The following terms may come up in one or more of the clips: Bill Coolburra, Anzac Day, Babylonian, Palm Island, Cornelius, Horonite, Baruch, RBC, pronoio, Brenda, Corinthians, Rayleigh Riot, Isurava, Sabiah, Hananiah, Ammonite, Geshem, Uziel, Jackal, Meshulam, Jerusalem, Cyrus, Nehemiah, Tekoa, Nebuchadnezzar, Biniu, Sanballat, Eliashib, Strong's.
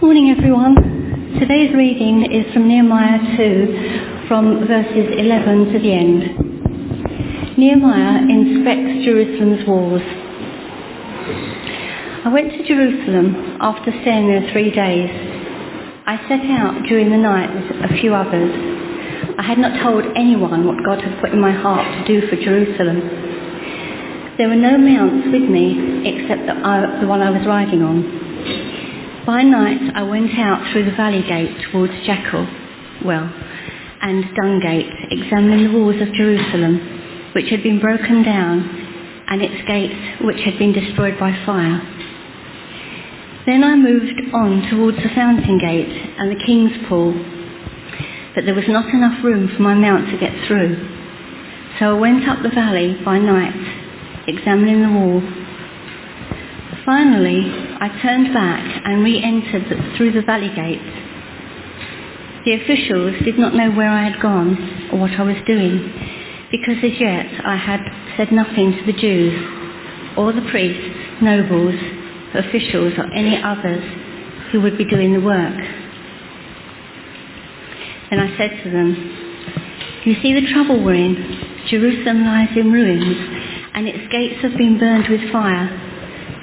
Morning everyone. Today's reading is from Nehemiah 2, from verses 11 to the end. Nehemiah inspects Jerusalem's walls. I went to Jerusalem after staying there 3 days. I set out during the night with a few others. I had not told anyone what God had put in my heart to do for Jerusalem. There were no mounts with me except the one I was riding on. By night I went out through the valley gate towards Jackal, and Dungate, examining the walls of Jerusalem, which had been broken down, and its gates, which had been destroyed by fire. Then I moved on towards the fountain gate and the king's pool, but there was not enough room for my mount to get through. So I went up the valley by night, examining the wall. Finally, I turned back and re-entered through the valley gate. The officials did not know where I had gone or what I was doing, because as yet I had said nothing to the Jews, or the priests, nobles, officials, or any others who would be doing the work. Then I said to them, "You see the trouble we're in. Jerusalem lies in ruins, and its gates have been burned with fire.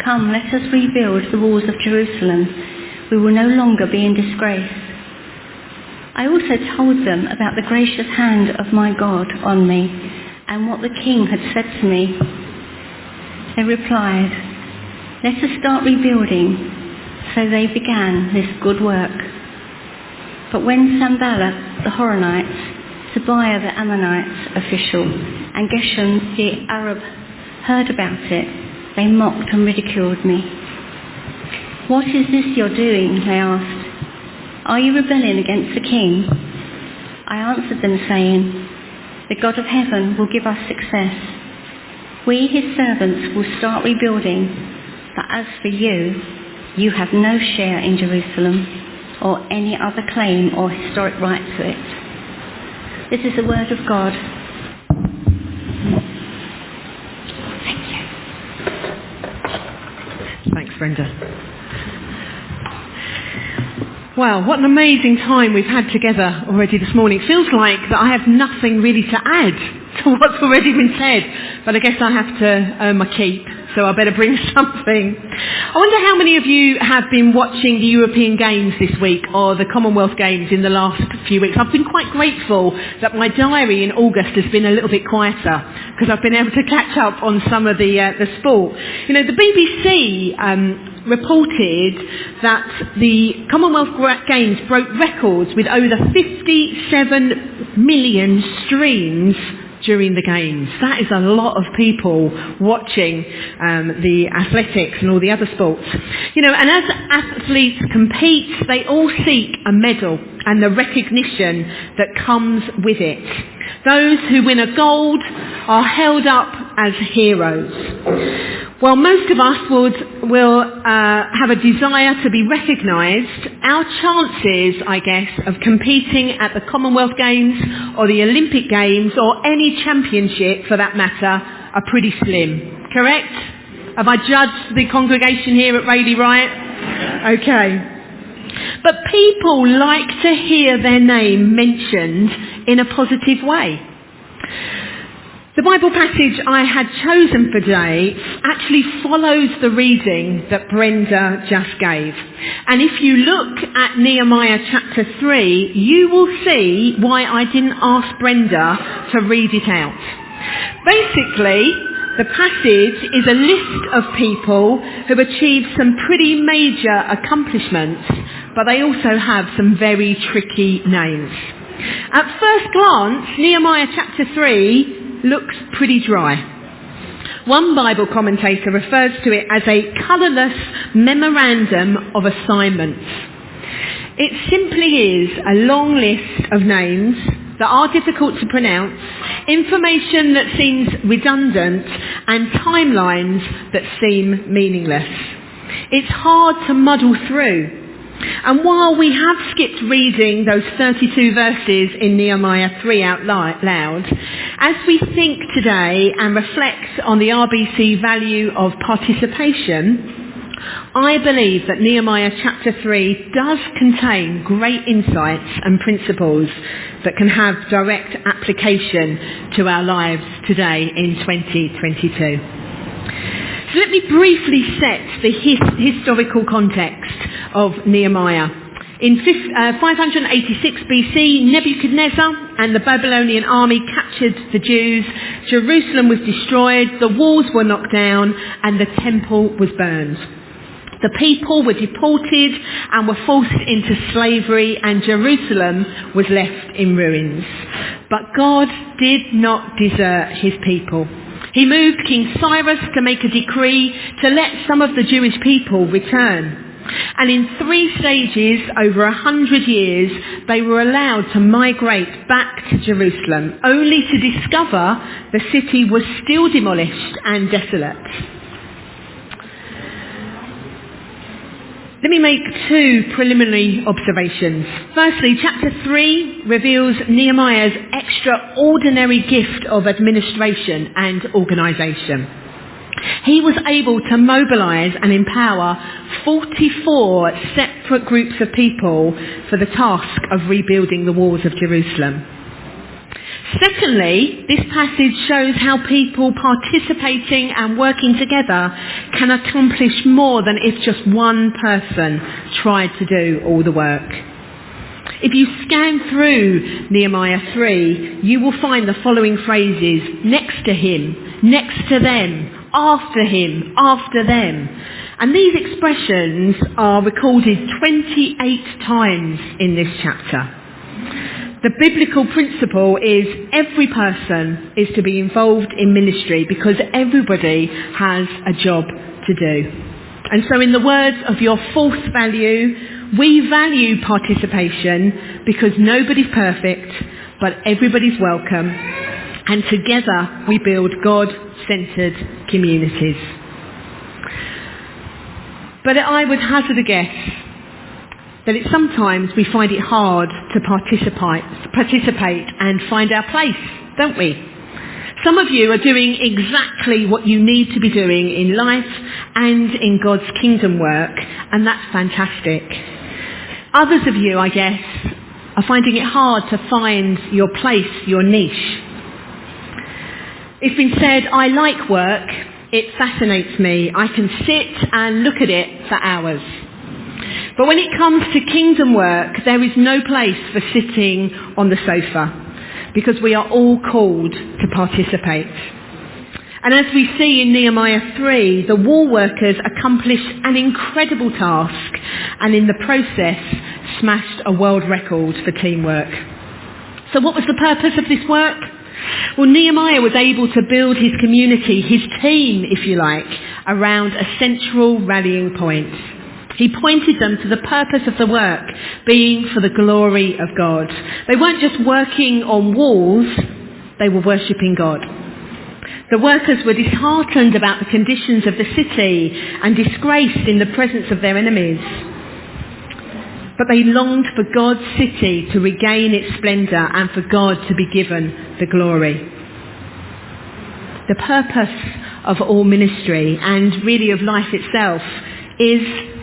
Come, let us rebuild the walls of Jerusalem. We will no longer be in disgrace." I also told them about the gracious hand of my God on me and what the king had said to me. They replied, "Let us start rebuilding." So they began this good work. But when Sanballat the Horonite, Sabiah the Ammonite official, and Geshem the Arab heard about it, they mocked and ridiculed me. "What is this you're doing?" they asked. "Are you rebelling against the king?" I answered them saying, "The God of heaven will give us success. We, his servants, will start rebuilding, but as for you, you have no share in Jerusalem or any other claim or historic right to it." This is the word of God. Brenda. Wow, what an amazing time we've had together already this morning. It feels like that I have nothing really to add to what's already been said, but I guess I have to earn my keep, so I better bring something. I wonder how many of you have been watching the European Games this week or the Commonwealth Games in the last few weeks. I've been quite grateful that my diary in August has been a little bit quieter because I've been able to catch up on some of the sport. You know, the BBC reported that the Commonwealth Games broke records with over 57 million streams during the Games. That is a lot of people watching the athletics and all the other sports. You know, and as athletes compete, they all seek a medal and the recognition that comes with it. Those who win a gold are held up as heroes. While most of us will have a desire to be recognised, our chances, I guess, of competing at the Commonwealth Games or the Olympic Games or any championship for that matter are pretty slim. Correct? Have I judged the congregation here at Rayleigh Riot? Okay. But people like to hear their name mentioned in a positive way. The Bible passage I had chosen for today actually follows the reading that Brenda just gave. And if you look at Nehemiah chapter 3, you will see why I didn't ask Brenda to read it out. Basically, the passage is a list of people who achieved some pretty major accomplishments, but they also have some very tricky names. At first glance, Nehemiah chapter 3 looks pretty dry. One Bible commentator refers to it as a colourless memorandum of assignments. It simply is a long list of names that are difficult to pronounce, information that seems redundant, and timelines that seem meaningless. It's hard to muddle through. And while we have skipped reading those 32 verses in Nehemiah 3 out loud, as we think today and reflect on the RBC value of participation, I believe that Nehemiah chapter 3 does contain great insights and principles that can have direct application to our lives today in 2022. So let me briefly set the historical context of Nehemiah. In 586 BC, Nebuchadnezzar and the Babylonian army captured the Jews. Jerusalem was destroyed, the walls were knocked down, and the temple was burned. The people were deported and were forced into slavery, and Jerusalem was left in ruins. But God did not desert his people. He moved King Cyrus to make a decree to let some of the Jewish people return. And in three stages over 100 years, they were allowed to migrate back to Jerusalem, only to discover the city was still demolished and desolate. Let me make two preliminary observations. Firstly, chapter 3 reveals Nehemiah's extraordinary gift of administration and organisation. He was able to mobilise and empower 44 separate groups of people for the task of rebuilding the walls of Jerusalem. Secondly, this passage shows how people participating and working together can accomplish more than if just one person tried to do all the work. If you scan through Nehemiah 3, you will find the following phrases: next to him, next to them, after him, after them. And these expressions are recorded 28 times in this chapter. The biblical principle is every person is to be involved in ministry because everybody has a job to do. And so in the words of your fourth value, we value participation because nobody's perfect, but everybody's welcome. And together we build God-centred communities. But I would hazard a guess that sometimes we find it hard to participate and find our place, don't we? Some of you are doing exactly what you need to be doing in life and in God's kingdom work, and that's fantastic. Others of you, I guess, are finding it hard to find your place, your niche. It's been said, I like work, it fascinates me, I can sit and look at it for hours. But when it comes to kingdom work, there is no place for sitting on the sofa, because we are all called to participate. And as we see in Nehemiah 3, the wall workers accomplished an incredible task, and in the process smashed a world record for teamwork. So what was the purpose of this work? Well, Nehemiah was able to build his community, his team, if you like, around a central rallying point. He pointed them to the purpose of the work being for the glory of God. They weren't just working on walls, they were worshipping God. The workers were disheartened about the conditions of the city and disgraced in the presence of their enemies. But they longed for God's city to regain its splendour and for God to be given the glory. The purpose of all ministry, and really of life itself, is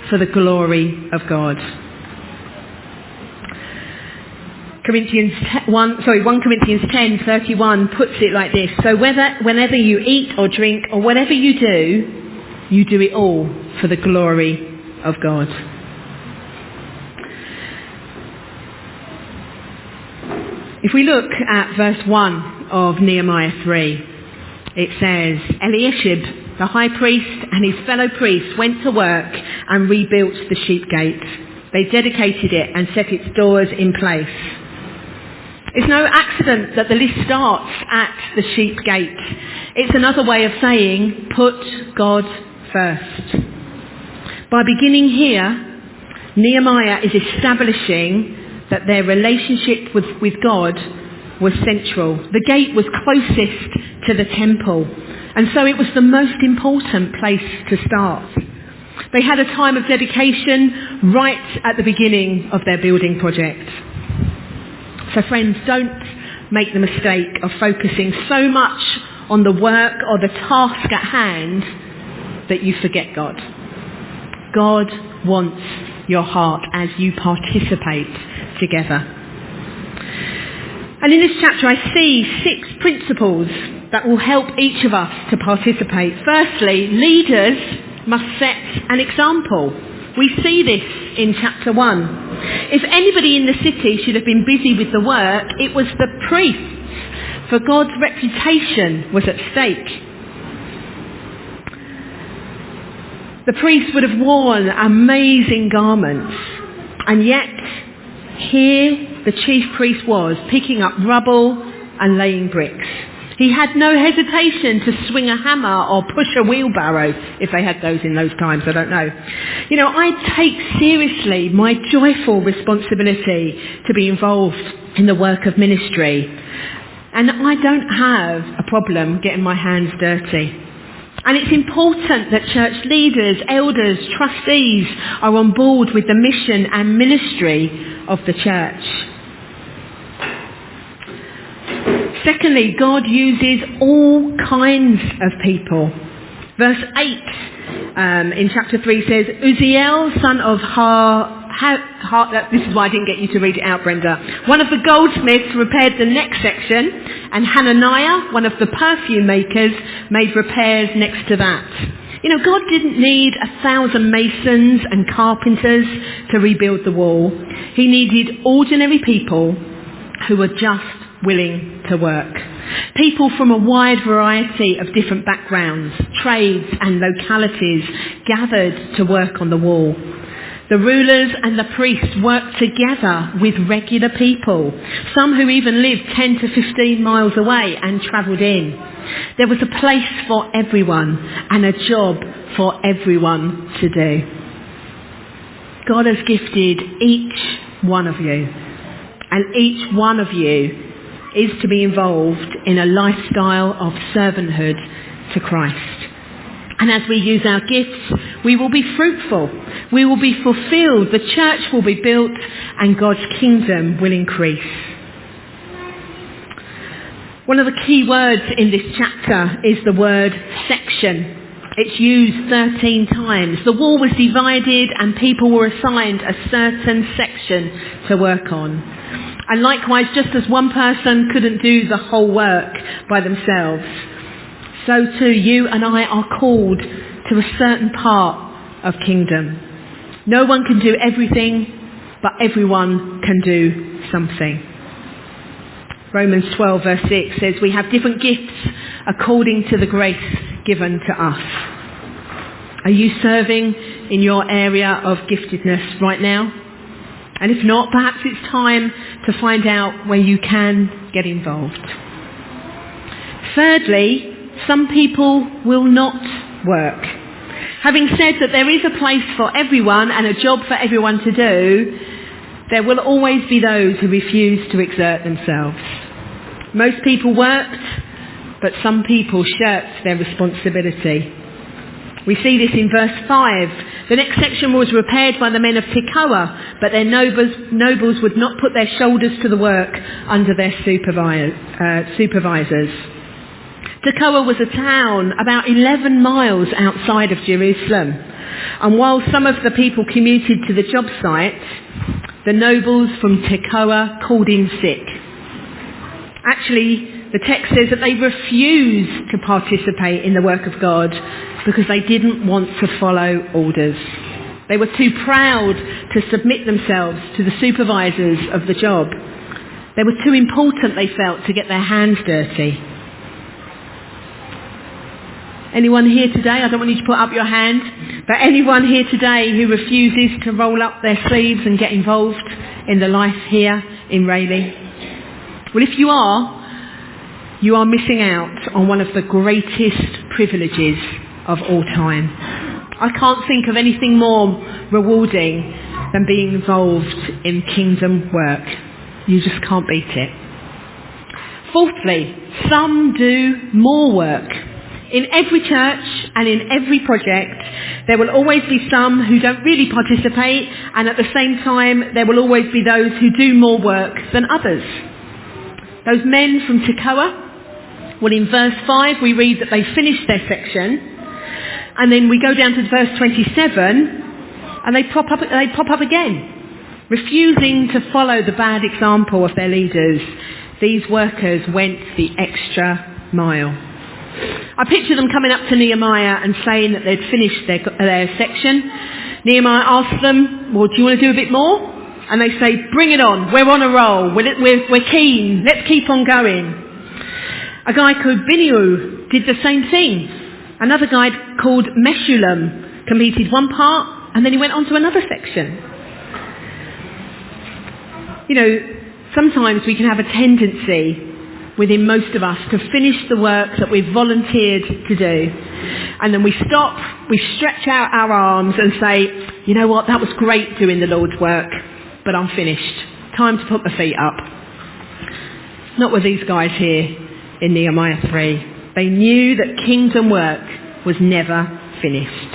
for the glory of God. 1 Corinthians 10:31 puts it like this: so whenever you eat or drink or whatever you do it all for the glory of God. If we look at verse 1 of Nehemiah 3, it says, Eliashib, the high priest, and his fellow priests went to work and rebuilt the sheep gate. They dedicated it and set its doors in place. It's no accident that the list starts at the sheep gate. It's another way of saying, put God first. By beginning here, Nehemiah is establishing that their relationship with God was central. The gate was closest to the temple, and so it was the most important place to start. They had a time of dedication right at the beginning of their building project. So friends, don't make the mistake of focusing so much on the work or the task at hand that you forget God. God wants your heart as you participate together. And in this chapter I see 6 principles that will help each of us to participate. Firstly, leaders must set an example. We see this in chapter 1. If anybody in the city should have been busy with the work, it was the priests, for God's reputation was at stake. The priests would have worn amazing garments, and yet here the chief priest was picking up rubble and laying bricks. He had no hesitation to swing a hammer or push a wheelbarrow, if they had those in those times, I don't know. You know, I take seriously my joyful responsibility to be involved in the work of ministry, and I don't have a problem getting my hands dirty. And it's important that church leaders, elders, trustees are on board with the mission and ministry of the church. Secondly, God uses all kinds of people. Verse 8 in chapter 3 says, Uziel, son of Har, this is why I didn't get you to read it out, Brenda. One of the goldsmiths repaired the next section, and Hananiah, one of the perfume makers, made repairs next to that. You know, God didn't need 1,000 masons and carpenters to rebuild the wall. He needed ordinary people who were just willing to work. People from a wide variety of different backgrounds, trades and localities gathered to work on the wall. The rulers and the priests worked together with regular people, some who even lived 10 to 15 miles away and travelled in. There was a place for everyone and a job for everyone to do. God has gifted each one of you, and each one of you is to be involved in a lifestyle of servanthood to Christ. And as we use our gifts, we will be fruitful, we will be fulfilled, the church will be built, and God's kingdom will increase. One of the key words in this chapter is the word section. It's used 13 times. The wall was divided and people were assigned a certain section to work on. And likewise, just as one person couldn't do the whole work by themselves, so too you and I are called to a certain part of kingdom. No one can do everything, but everyone can do something. Romans 12 verse 6 says we have different gifts according to the grace given to us. Are you serving in your area of giftedness right now? And if not, perhaps it's time to find out where you can get involved. Thirdly, some people will not work. Having said that there is a place for everyone and a job for everyone to do, there will always be those who refuse to exert themselves. Most people worked, but some people shirked their responsibility. We see this in verse 5. The next section was repaired by the men of Tekoa, but their nobles would not put their shoulders to the work under their supervisors. Tekoa was a town about 11 miles outside of Jerusalem, and while some of the people commuted to the job site, the nobles from Tekoa called in sick. Actually, the text says that they refused to participate in the work of God because they didn't want to follow orders. They were too proud to submit themselves to the supervisors of the job. They were too important, they felt, to get their hands dirty. Anyone here today, I don't want you to put up your hand, but anyone here today who refuses to roll up their sleeves and get involved in the life here in Rayleigh? Well, if you are missing out on one of the greatest privileges of all time. I can't think of anything more rewarding than being involved in kingdom work. You just can't beat it. Fourthly, some do more work. In every church and in every project, there will always be some who don't really participate, and at the same time, there will always be those who do more work than others. Those men from Tekoa, well, in verse 5, we read that they finished their section, and then we go down to verse 27, and they pop up again, refusing to follow the bad example of their leaders. These workers went the extra mile. I picture them coming up to Nehemiah and saying that they'd finished their section. Nehemiah asks them, well, do you want to do a bit more? And they say, bring it on, we're on a roll, we're keen, let's keep on going. A guy called Biniu did the same thing. Another guy called Meshulam completed one part and then he went on to another section. You know, sometimes we can have a tendency within most of us to finish the work that we've volunteered to do. And then we stop, we stretch out our arms and say, you know what, that was great doing the Lord's work, but I'm finished. Time to put my feet up. Not with these guys here in Nehemiah 3. They knew that kingdom work was never finished.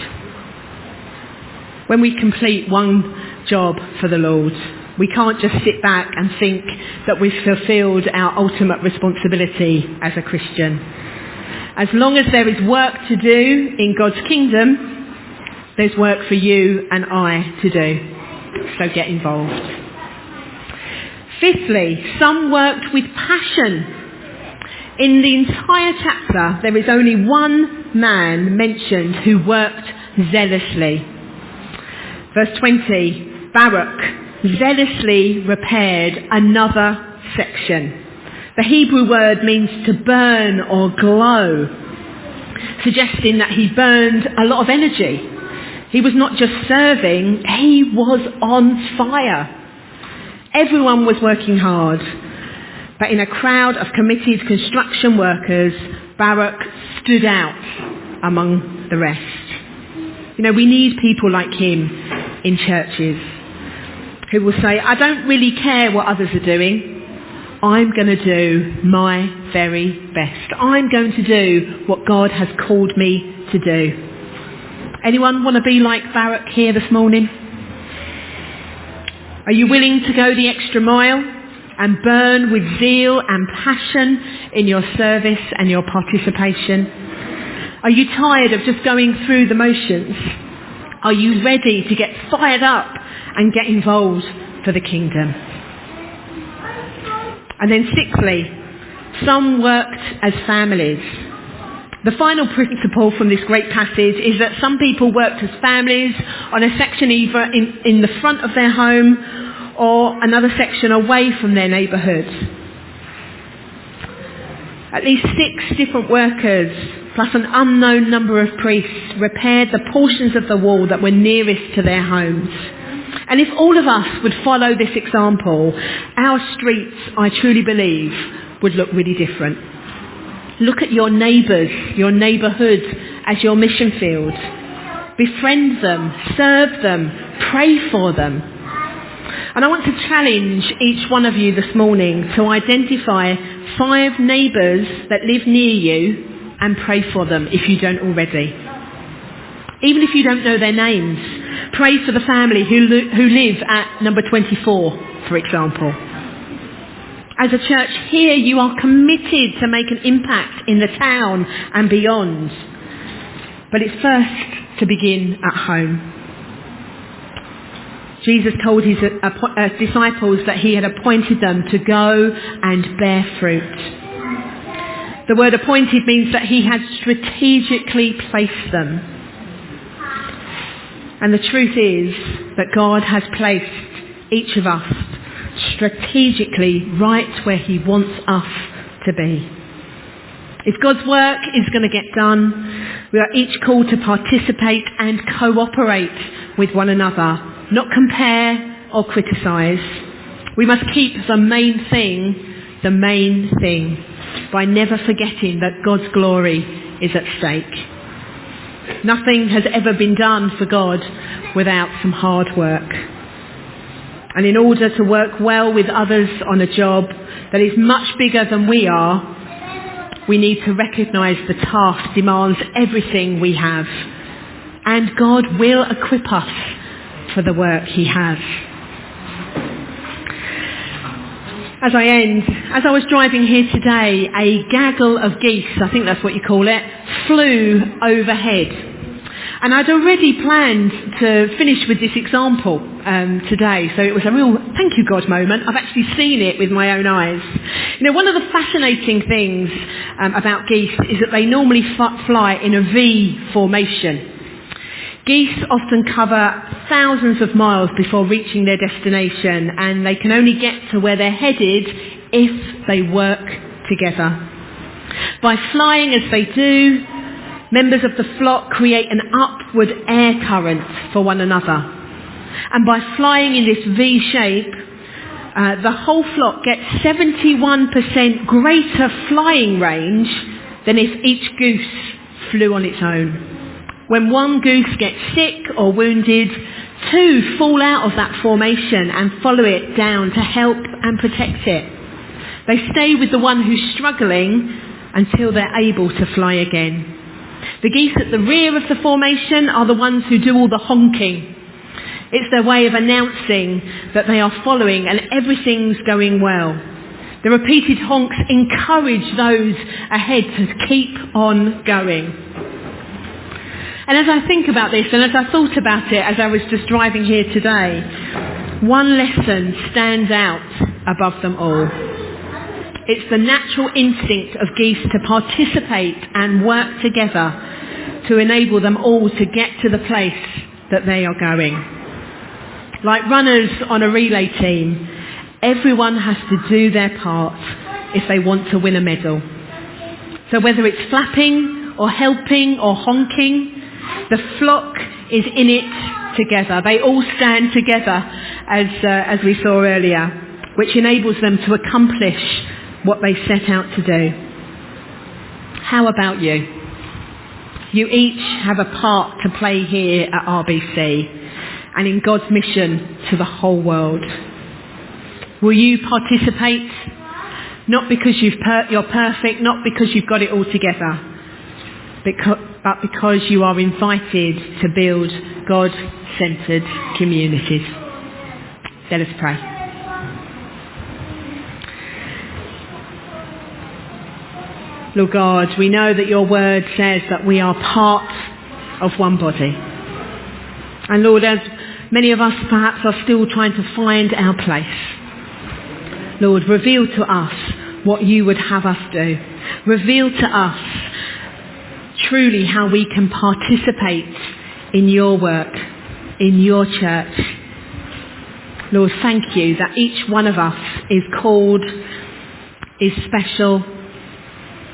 When we complete one job for the Lord, we can't just sit back and think that we've fulfilled our ultimate responsibility as a Christian. As long as there is work to do in God's kingdom, there's work for you and I to do. So get involved. Fifthly, some worked with passion. In the entire chapter, there is only one man mentioned who worked zealously. Verse 20, Baruch zealously repaired another section. The Hebrew word means to burn or glow, suggesting that he burned a lot of energy. He was not just serving, he was on fire. Everyone was working hard, but in a crowd of committed construction workers, Baruch stood out among the rest. You know, we need people like him in churches who will say, I don't really care what others are doing. I'm going to do my very best. I'm going to do what God has called me to do. Anyone want to be like Baruch here this morning? Are you willing to go the extra mile and burn with zeal and passion in your service and your participation? Are you tired of just going through the motions? Are you ready to get fired up and get involved for the kingdom? And then sixthly, some worked as families. The final principle from this great passage is that some people worked as families on a section either in the front of their home or another section away from their neighbourhood. At least 6 different workers plus an unknown number of priests repaired the portions of the wall that were nearest to their homes. And if all of us would follow this example, our streets, I truly believe, would look really different. Look at your neighbours, your neighbourhood as your mission field. Befriend them, serve them, pray for them. And I want to challenge each one of you this morning to identify 5 neighbours that live near you and pray for them if you don't already. Even if you don't know their names, pray for the family who live at number 24, for example. As a church here, you are committed to make an impact in the town and beyond. But it's first to begin at home. Jesus told his disciples that he had appointed them to go and bear fruit. The word appointed means that he had strategically placed them. And the truth is that God has placed each of us strategically right where he wants us to be. If God's work is going to get done, we are each called to participate and cooperate with one another, not compare or criticise. We must keep the main thing, by never forgetting that God's glory is at stake. Nothing has ever been done for God without some hard work. And in order to work well with others on a job that is much bigger than we are, we need to recognise the task demands everything we have. And God will equip us for the work he has. As I end, as I was driving here today, a gaggle of geese, I think that's what you call it, flew overhead. And I'd already planned to finish with this example today, so it was a real thank you God moment. I've actually seen it with my own eyes. You know, one of the fascinating things about geese is that they normally fly in a V formation. Geese often cover thousands of miles before reaching their destination, and they can only get to where they're headed if they work together. By flying as they do, members of the flock create an upward air current for one another. And by flying in this V shape, the whole flock gets 71% greater flying range than if each goose flew on its own. When one goose gets sick or wounded, two fall out of that formation and follow it down to help and protect it. They stay with the one who's struggling until they're able to fly again. The geese at the rear of the formation are the ones who do all the honking. It's their way of announcing that they are following and everything's going well. The repeated honks encourage those ahead to keep on going. And as I think about this, and as I thought about it as I was just driving here today, one lesson stands out above them all. It's the natural instinct of geese to participate and work together to enable them all to get to the place that they are going. Like runners on a relay team, everyone has to do their part if they want to win a medal. So whether it's flapping or helping or honking, the flock is in it together. They all stand together, as we saw earlier, which enables them to accomplish what they set out to do. How about you? You each have a part to play here at RBC and in God's mission to the whole world. Will you participate? Not because you're perfect, not because you've got it all together, but because you are invited to build God-centred communities. Let us pray. Lord God, we know that your word says that we are part of one body. And Lord, as many of us perhaps are still trying to find our place, Lord, reveal to us what you would have us do. Reveal to us truly how we can participate in your work, in your church. Lord, thank you that each one of us is called, is special,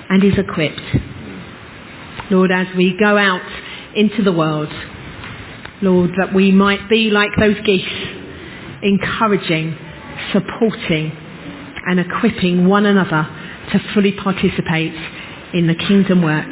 and is equipped. Lord, as we go out into the world, Lord, that we might be like those geese, encouraging, supporting, and equipping one another to fully participate in the kingdom work.